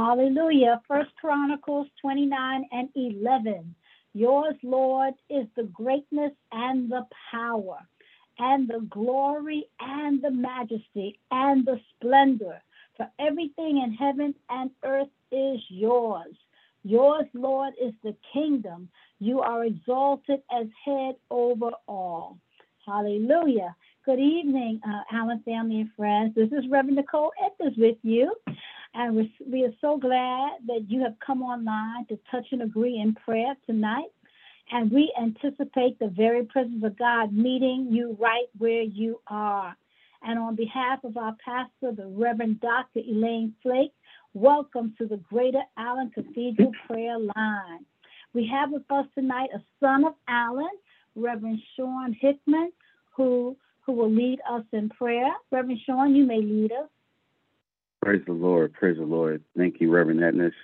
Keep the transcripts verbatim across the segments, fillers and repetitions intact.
Hallelujah. First Chronicles twenty-nine and eleven. Yours, Lord, is the greatness and the power and the glory and the majesty and the splendor. For everything in heaven and earth is yours. Yours, Lord, is the kingdom. You are exalted as head over all. Hallelujah. Good evening, uh, Allen family and friends. This is Reverend Nichole Edness with you. And we're, we are so glad that you have come online to touch and agree in prayer tonight. And we anticipate the very presence of God meeting you right where you are. And on behalf of our pastor, the Reverend Doctor Elaine Flake, welcome to the Greater Allen Cathedral prayer line. We have with us tonight a son of Allen, Reverend Shaun Hickmon, who, who will lead us in prayer. Reverend Shaun, you may lead us. Praise the Lord. Praise the Lord. Thank you, Reverend Edness.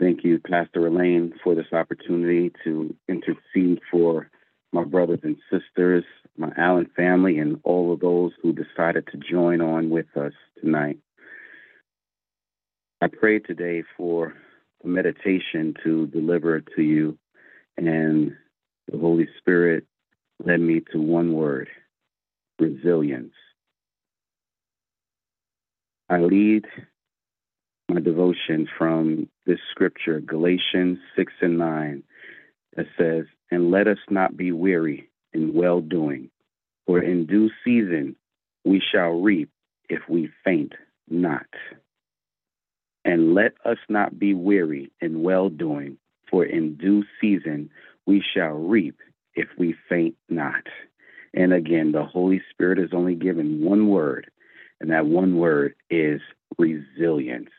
Thank you, Pastor Elaine, for this opportunity to intercede for my brothers and sisters, my Allen family, and all of those who decided to join on with us tonight. I pray today for a meditation to deliver to you, and the Holy Spirit led me to one word: resilience. I lead my devotion from this scripture, Galatians six and nine, that says, "And let us not be weary in well-doing, for in due season we shall reap if we faint not." And let us not be weary in well-doing, for in due season we shall reap if we faint not. And again, the Holy Spirit is only given one word, and that one word is resilience.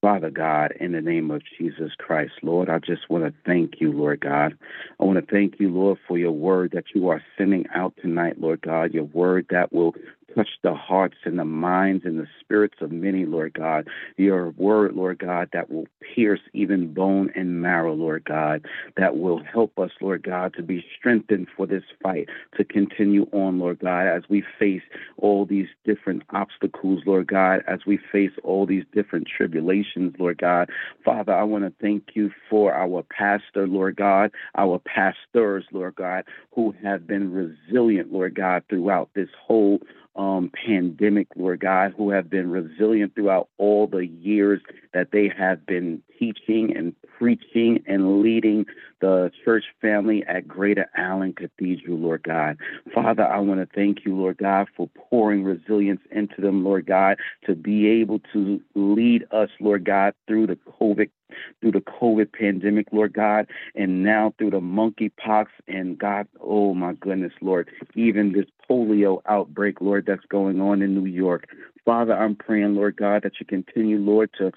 Father God, in the name of Jesus Christ, Lord, I just want to thank you, Lord God. I want to thank you, Lord, for your word that you are sending out tonight, Lord God, your word that will touch the hearts and the minds and the spirits of many, Lord God. Your word, Lord God, that will pierce even bone and marrow, Lord God, that will help us, Lord God, to be strengthened for this fight, to continue on, Lord God, as we face all these different obstacles, Lord God, as we face all these different tribulations, Lord God. Father, I want to thank you for our pastor, Lord God, our pastors, Lord God, who have been resilient, Lord God, throughout this whole Um, pandemic, Lord God, who have been resilient throughout all the years that they have been teaching and preaching and leading the church family at Greater Allen Cathedral, Lord God. Father, I want to thank you, Lord God, for pouring resilience into them, Lord God, to be able to lead us, Lord God, through the COVID through the COVID pandemic, Lord God, and now through the monkeypox and God, oh my goodness, Lord, even this polio outbreak, Lord, that's going on in New York. Father, I'm praying, Lord God, that you continue, Lord, to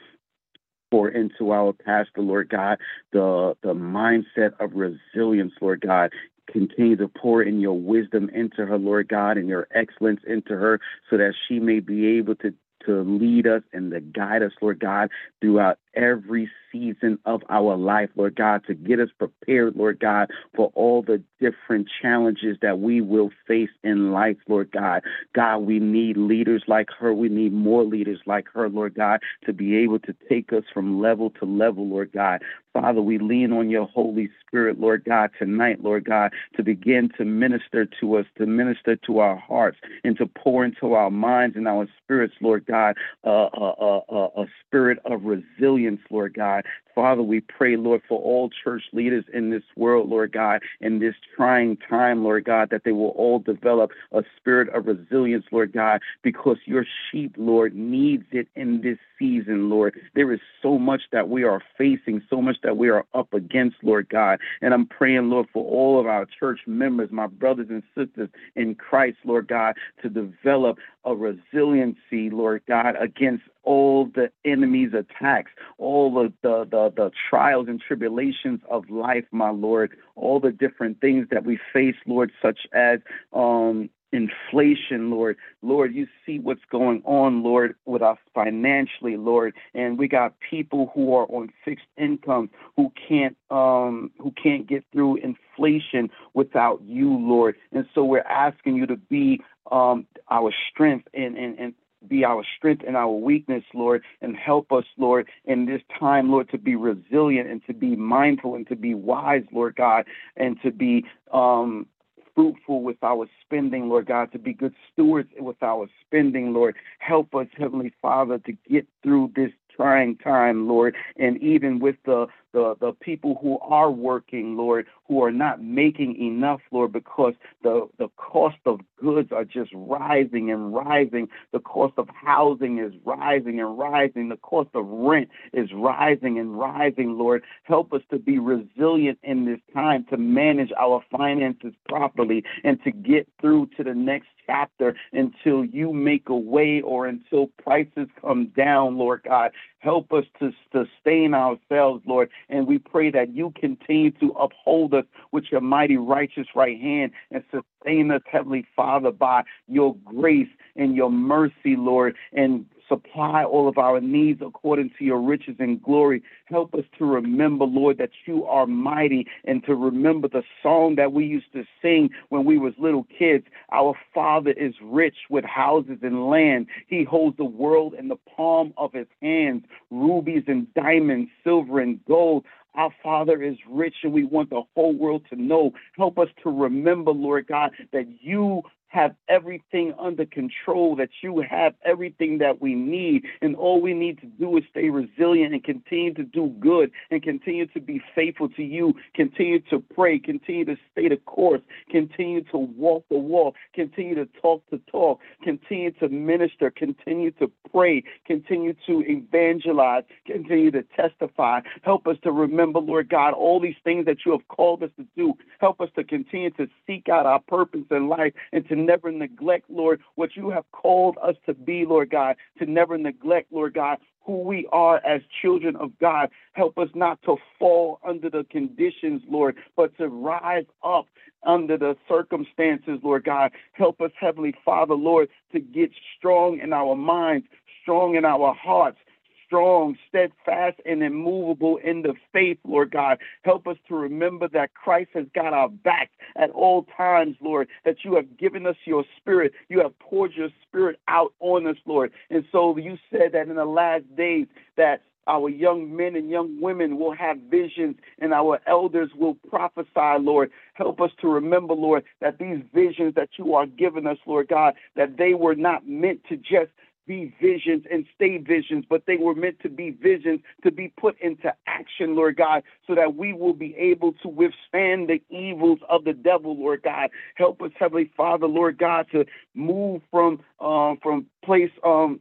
pour into our pastor, Lord God, the, the mindset of resilience, Lord God. Continue to pour in your wisdom into her, Lord God, and your excellence into her so that she may be able to to lead us and to guide us, Lord God, throughout every season of our life, Lord God, to get us prepared, Lord God, for all the different challenges that we will face in life, Lord God. God, we need leaders like her. We need more leaders like her, Lord God, to be able to take us from level to level, Lord God. Father, we lean on your Holy Spirit, Lord God, tonight, Lord God, to begin to minister to us, to minister to our hearts, and to pour into our minds and our spirits, Lord God, uh, uh, uh, uh, a spirit of resilience, Lord God. Father, we pray, Lord, for all church leaders in this world, Lord God, in this trying time, Lord God, that they will all develop a spirit of resilience, Lord God, because your sheep, Lord, needs it in this season, Lord. There is so much that we are facing, so much that we are up against, Lord God. And I'm praying, Lord, for all of our church members, my brothers and sisters in Christ, Lord God, to develop a resiliency, Lord God, against all the enemy's attacks, all the, the, the, the trials and tribulations of life, my Lord, all the different things that we face, Lord, such as um, inflation, Lord. Lord, you see what's going on, Lord, with us financially, Lord, and we got people who are on fixed income who can't um, who can't get through inflation without you, Lord. And so we're asking you to be um, our strength and and and be our strength and our weakness, Lord, and help us, Lord, in this time, Lord, to be resilient and to be mindful and to be wise, Lord God, and to be um, fruitful with our spending, Lord God, to be good stewards with our spending, Lord. Help us, Heavenly Father, to get through this trying time, Lord, and even with the, the, the people who are working, Lord, who are not making enough, Lord, because the, the cost of goods are just rising and rising. The cost of housing is rising and rising. The cost of rent is rising and rising, Lord. Help us to be resilient in this time, to manage our finances properly and to get through to the next chapter until you make a way or until prices come down, Lord God. Help us to sustain ourselves, Lord, and we pray that you continue to uphold us with your mighty righteous right hand and sustain us, Heavenly Father, by your grace and your mercy, Lord, and supply all of our needs according to your riches and glory. Help us to remember, Lord, that you are mighty, and to remember the song that we used to sing when we was little kids. Our Father is rich with houses and land. He holds the world in the palm of his hands, rubies and diamonds, silver and gold. Our Father is rich, and we want the whole world to know. Help us to remember, Lord God, that you have everything under control, that you have everything that we need, and all we need to do is stay resilient and continue to do good and continue to be faithful to you, continue to pray, continue to stay the course, continue to walk the walk, continue to talk the talk, continue to minister, continue to pray, continue to evangelize, continue to testify. Help us to remember, Lord God, all these things that you have called us to do. Help us to continue to seek out our purpose in life and to never neglect, Lord, what you have called us to be, Lord God, to never neglect, Lord God, who we are as children of God. Help us not to fall under the conditions, Lord, but to rise up under the circumstances, Lord God. Help us, Heavenly Father, Lord, to get strong in our minds, strong in our hearts, strong, steadfast, and immovable in the faith, Lord God. Help us to remember that Christ has got our back at all times, Lord, that you have given us your spirit. You have poured your spirit out on us, Lord. And so you said that in the last days that our young men and young women will have visions and our elders will prophesy, Lord. Help us to remember, Lord, that these visions that you are giving us, Lord God, that they were not meant to just be visions and stay visions, but they were meant to be visions to be put into action, Lord God, so that we will be able to withstand the evils of the devil, Lord God. Help us, Heavenly Father, Lord God, to move from um, from place um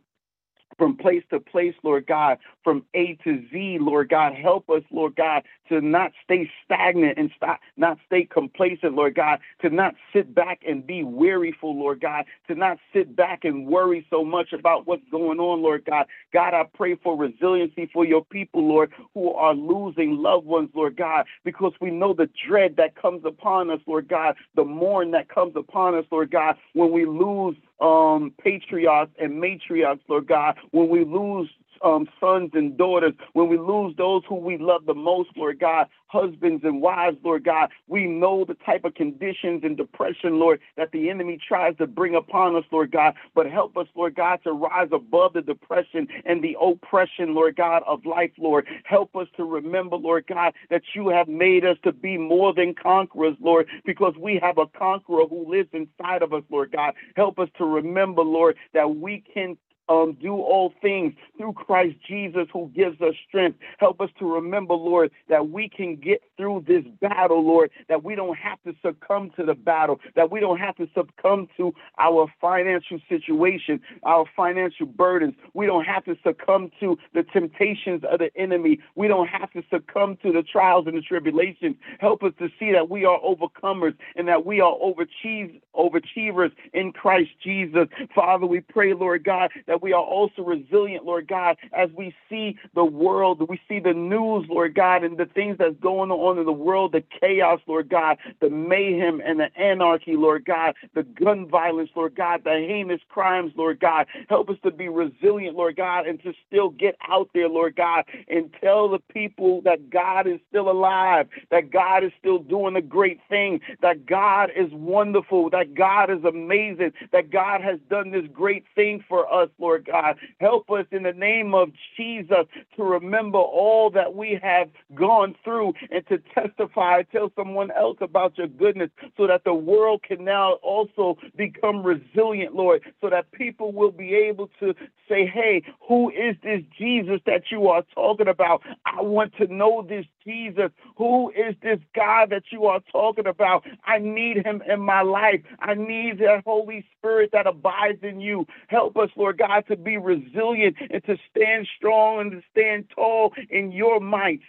from place to place, Lord God, from A to Z, Lord God. Help us, Lord God, to not stay stagnant and stop, not stay complacent, Lord God, to not sit back and be wearyful, Lord God, to not sit back and worry so much about what's going on, Lord God. God, I pray for resiliency for your people, Lord, who are losing loved ones, Lord God, because we know the dread that comes upon us, Lord God, the mourn that comes upon us, Lord God, when we lose Um, patriarchs and matriarchs, Lord God, when we lose um, sons and daughters, when we lose those who we love the most, Lord God, husbands and wives, Lord God, we know the type of conditions and depression, Lord, that the enemy tries to bring upon us, Lord God, but help us, Lord God, to rise above the depression and the oppression, Lord God, of life, Lord. Help us to remember, Lord God, that you have made us to be more than conquerors, Lord, because we have a conqueror who lives inside of us, Lord God. Help us to remember, Lord, that we can Um, do all things through Christ Jesus who gives us strength. Help us to remember, Lord, that we can get through this battle, Lord, that we don't have to succumb to the battle, that we don't have to succumb to our financial situation, our financial burdens. We don't have to succumb to the temptations of the enemy. We don't have to succumb to the trials and the tribulations. Help us to see that we are overcomers and that we are overachievers, overachievers in Christ Jesus. Father, we pray, Lord God, that we are also resilient, Lord God, as we see the world, we see the news, Lord God, and the things that's going on in the world, the chaos, Lord God, the mayhem and the anarchy, Lord God, the gun violence, Lord God, the heinous crimes, Lord God. Help us to be resilient, Lord God, and to still get out there, Lord God, and tell the people that God is still alive, that God is still doing a great thing, that God is wonderful, that God is amazing, that God has done this great thing for us, Lord Lord God. Help us in the name of Jesus to remember all that we have gone through and to testify, tell someone else about your goodness so that the world can now also become resilient, Lord, so that people will be able to say, hey, who is this Jesus that you are talking about? I want to know this Jesus. Who is this God that you are talking about? I need him in my life. I need that Holy Spirit that abides in you. Help us, Lord God, to be resilient and to stand strong and to stand tall in your might,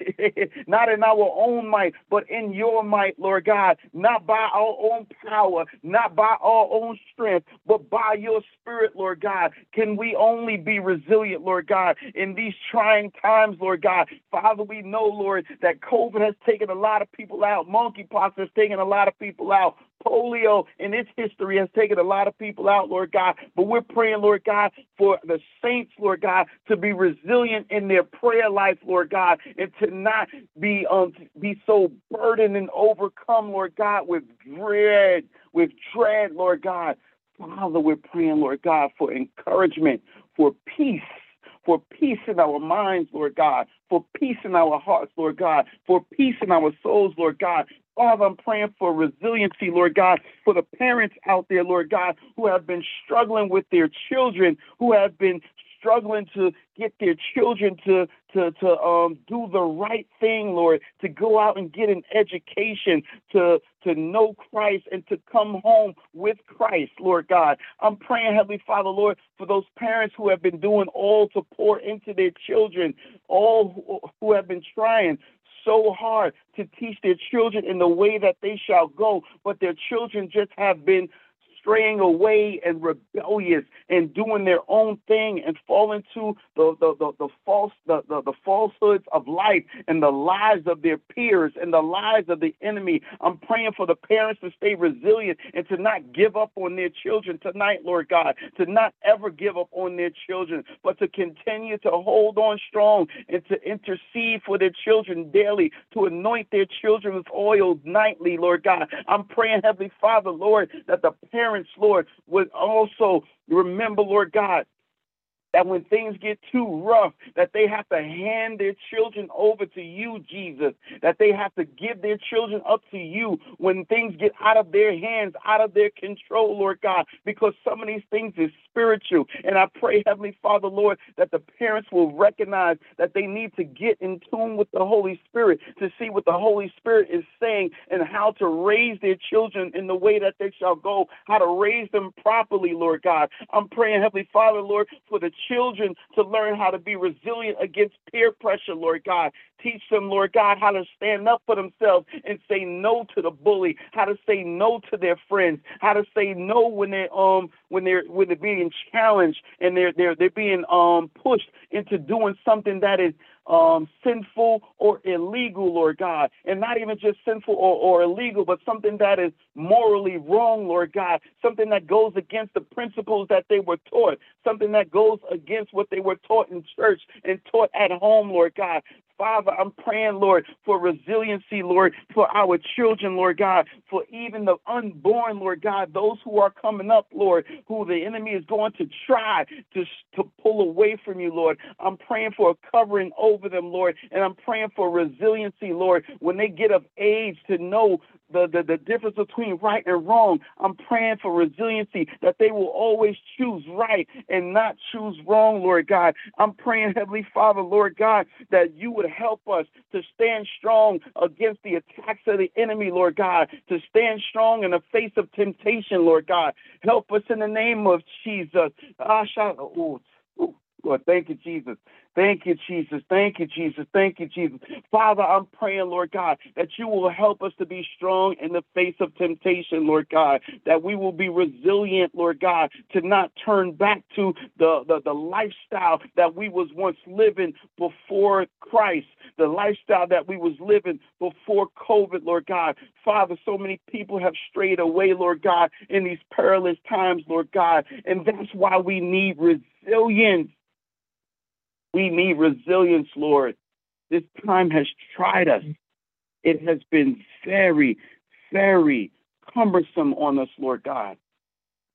not in our own might, but in your might, Lord God, not by our own power, not by our own strength, but by your Spirit, Lord God. Can we only be resilient, Lord God, in these trying times, Lord God? Father, we know, Lord, that COVID has taken a lot of people out. Monkeypox has taken a lot of people out. Polio in its history has taken a lot of people out, Lord God. But we're praying, Lord God, for the saints, Lord God, to be resilient in their prayer life, Lord God, and to not be um, be so burdened and overcome, Lord God, with dread, with dread, Lord God. Father, we're praying, Lord God, for encouragement, for peace, for peace in our minds, Lord God, for peace in our hearts, Lord God, for peace in our souls, Lord God. Father, I'm praying for resiliency, Lord God, for the parents out there, Lord God, who have been struggling with their children, who have been struggling to get their children to to to um, do the right thing, Lord, to go out and get an education, to to know Christ and to come home with Christ, Lord God. I'm praying, Heavenly Father, Lord, for those parents who have been doing all to pour into their children, all who, who have been trying so hard to teach their children in the way that they shall go, but their children just have been straying away and rebellious and doing their own thing and falling to the the, the, the false the, the, the falsehoods of life and the lies of their peers and the lies of the enemy. I'm praying for the parents to stay resilient and to not give up on their children tonight, Lord God, to not ever give up on their children, but to continue to hold on strong and to intercede for their children daily, to anoint their children with oil nightly, Lord God. I'm praying, Heavenly Father, Lord, that the parents, Lord, would also remember, Lord God, that when things get too rough, that they have to hand their children over to you, Jesus, that they have to give their children up to you when things get out of their hands, out of their control, Lord God, because some of these things is spiritual. And I pray, Heavenly Father, Lord, that the parents will recognize that they need to get in tune with the Holy Spirit to see what the Holy Spirit is saying and how to raise their children in the way that they shall go, how to raise them properly, Lord God. I'm praying, Heavenly Father, Lord, for the children to learn how to be resilient against peer pressure, Lord God. Teach them, Lord God, how to stand up for themselves and say no to the bully, how to say no to their friends, how to say no when they're um when they're when they're being challenged and they're they're they're being um pushed into doing something that is Um, sinful or illegal, Lord God, and not even just sinful or, or illegal, but something that is morally wrong, Lord God, something that goes against the principles that they were taught, something that goes against what they were taught in church and taught at home, Lord God. Father, I'm praying, Lord, for resiliency, Lord, for our children, Lord God, for even the unborn, Lord God, those who are coming up, Lord, who the enemy is going to try to, to pull away from you, Lord. I'm praying for a covering over them, Lord, and I'm praying for resiliency, Lord, when they get of age to know The, the, the difference between right and wrong. I'm praying for resiliency, that they will always choose right and not choose wrong, Lord God. I'm praying, Heavenly Father, Lord God, that you would help us to stand strong against the attacks of the enemy, Lord God, to stand strong in the face of temptation, Lord God. Help us in the name of Jesus. Ah, oh, oh, God, thank you, Jesus. Thank you, Jesus. Thank you, Jesus. Thank you, Jesus. Father, I'm praying, Lord God, that you will help us to be strong in the face of temptation, Lord God, that we will be resilient, Lord God, to not turn back to the, the, the lifestyle that we was once living before Christ, the lifestyle that we was living before COVID, Lord God. Father, so many people have strayed away, Lord God, in these perilous times, Lord God, and that's why we need resilience. We need resilience, Lord. This time has tried us. It has been very, very cumbersome on us, Lord God.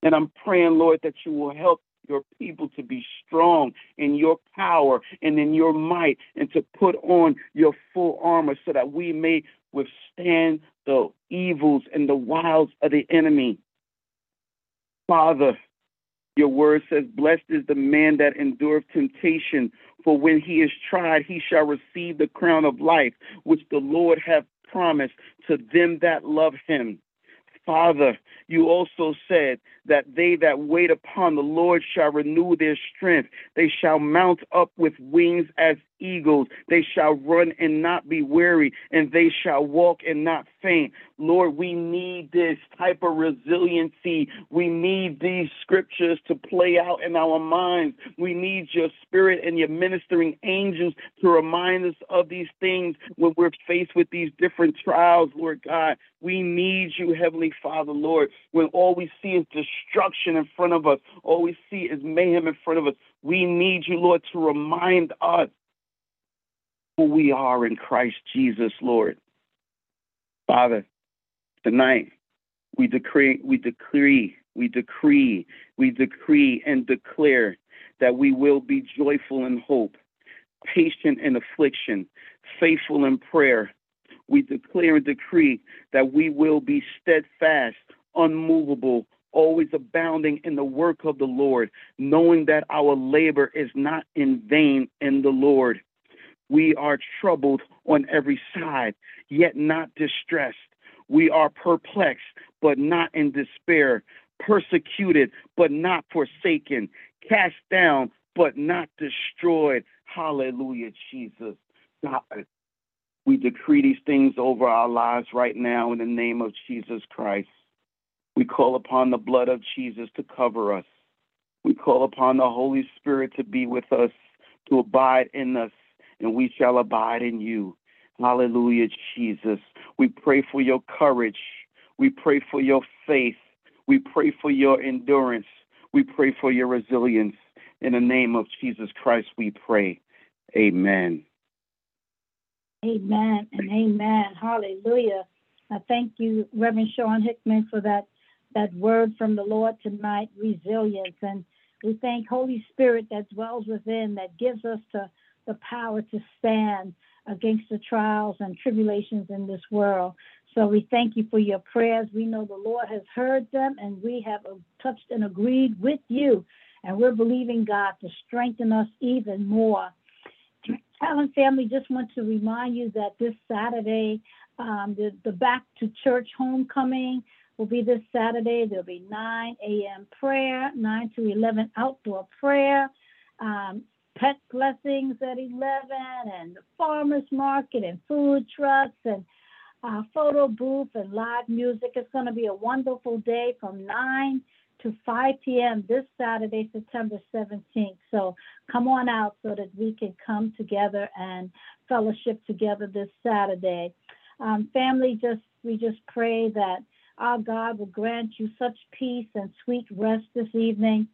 And I'm praying, Lord, that you will help your people to be strong in your power and in your might, and to put on your full armor so that we may withstand the evils and the wiles of the enemy. Father, your word says, blessed is the man that endureth temptation, for when he is tried, he shall receive the crown of life, which the Lord hath promised to them that love him. Father, you also said that they that wait upon the Lord shall renew their strength. They shall mount up with wings as eagles. They shall run and not be weary, and they shall walk and not faint. Lord, we need this type of resiliency. We need these scriptures to play out in our minds. We need your spirit and your ministering angels to remind us of these things when we're faced with these different trials, Lord God. We need you, Heavenly Father, Lord, when all we see is destruction in front of us, all we see is mayhem in front of us. We need you, Lord, to remind us who we are in Christ Jesus, Lord. Father, tonight we decree, we decree, we decree, we decree and declare that we will be joyful in hope, patient in affliction, faithful in prayer. We declare and decree that we will be steadfast, unmovable, always abounding in the work of the Lord, knowing that our labor is not in vain in the Lord. We are troubled on every side, yet not distressed. We are perplexed, but not in despair, persecuted, but not forsaken, cast down, but not destroyed. Hallelujah, Jesus. God, we decree these things over our lives right now in the name of Jesus Christ. We call upon the blood of Jesus to cover us. We call upon the Holy Spirit to be with us, to abide in us, and we shall abide in you. Hallelujah, Jesus. We pray for your courage. We pray for your faith. We pray for your endurance. We pray for your resilience. In the name of Jesus Christ, we pray. Amen. Amen and amen. Hallelujah. I thank you, Reverend Shaun Hickmon, for that, that word from the Lord tonight, resilience. And we thank Holy Spirit that dwells within, that gives us the, the power to stand against the trials and tribulations in this world. So we thank you for your prayers. We know the Lord has heard them, and we have touched and agreed with you. And we're believing God to strengthen us even more. Allen family, just want to remind you that this Saturday, um, the, the Back to Church Homecoming will be this Saturday. There'll be nine a.m. prayer, nine to eleven outdoor prayer, um, pet blessings at eleven, and the farmer's market and food trucks and uh, photo booth and live music. It's going to be a wonderful day from nine to five p.m. this Saturday, September seventeenth. So come on out so that we can come together and fellowship together this Saturday. Um, family, just we just pray that our God will grant you such peace and sweet rest this evening.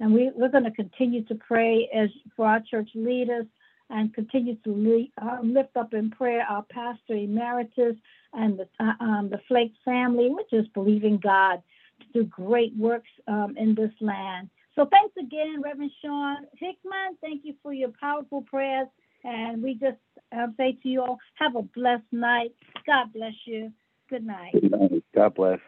And we, we're going to continue to pray as for our church leaders and continue to lead, uh, lift up in prayer our pastor emeritus and the, uh, um, the Flake family. We're just believing God to do great works um, in this land. So thanks again, Reverend Shaun Hickmon. Thank you for your powerful prayers. And we just uh, say to you all, have a blessed night. God bless you. Good night. Good night. God bless.